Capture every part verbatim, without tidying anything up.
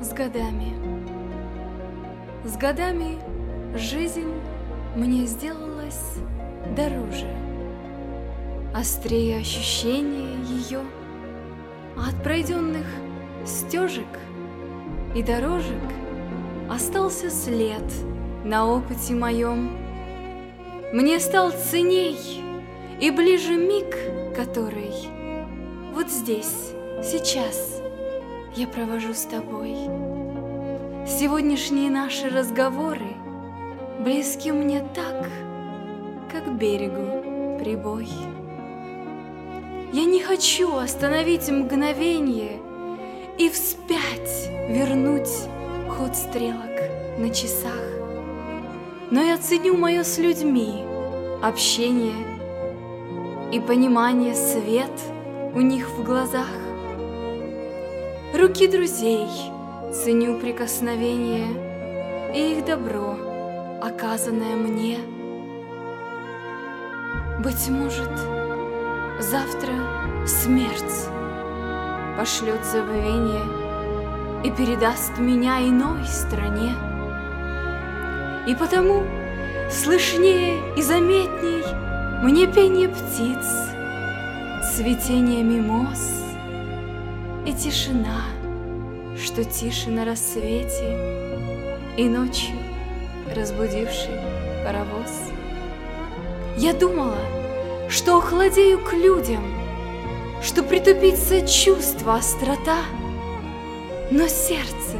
с годами. С годами жизнь мне сделалась дороже. Острее ощущение ее, а от пройденных стежек и дорожек остался след на опыте моем. Мне стал ценней и ближе миг, который вот здесь, сейчас я провожу с тобой. Сегодняшние наши разговоры близки мне так, как берегу прибой. Я не хочу остановить мгновенье и вспять вернуть ход стрелок на часах. Но я ценю мое с людьми общение и понимание, свет у них в глазах. Руки друзей ценю прикосновение и их добро, оказанное мне. Быть может, завтра смерть пошлет забвение и передаст меня иной стране. И потому слышнее и заметней мне пение птиц, цветение мимоз и тишина, что тише на рассвете и ночью разбудивший паровоз. Я думала, что охладею к людям, что притупится чувство острота, но сердце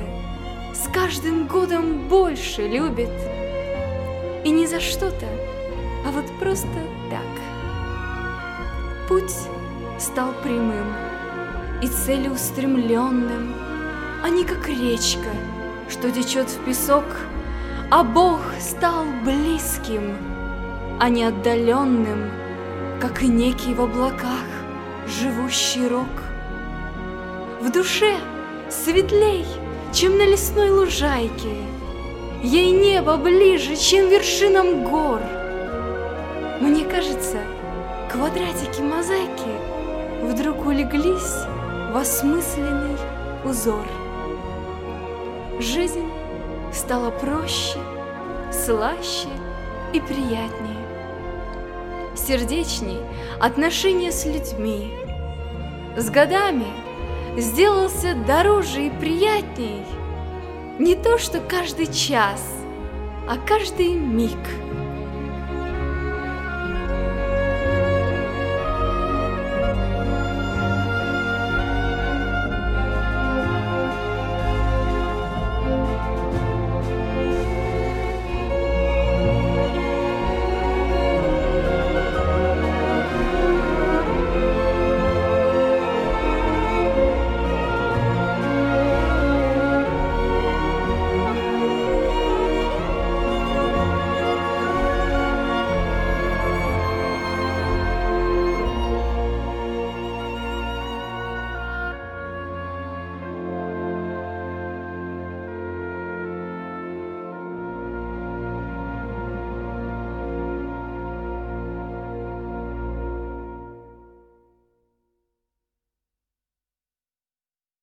с каждым годом больше любит. И не за что-то, а вот просто так. Путь стал прямым и целеустремленным, а не как речка, что течет в песок, а Бог стал близким, а не отдаленным, как и некий в облаках живущий рок. В душе светлей, чем на лесной лужайке, ей небо ближе, чем вершинам гор. Мне кажется, квадратики мозаики вдруг улеглись в осмысленный узор. Жизнь стала проще, слаще и приятнее, сердечней отношения с людьми. С годами сделался дороже и приятней не то, что каждый час, а каждый миг.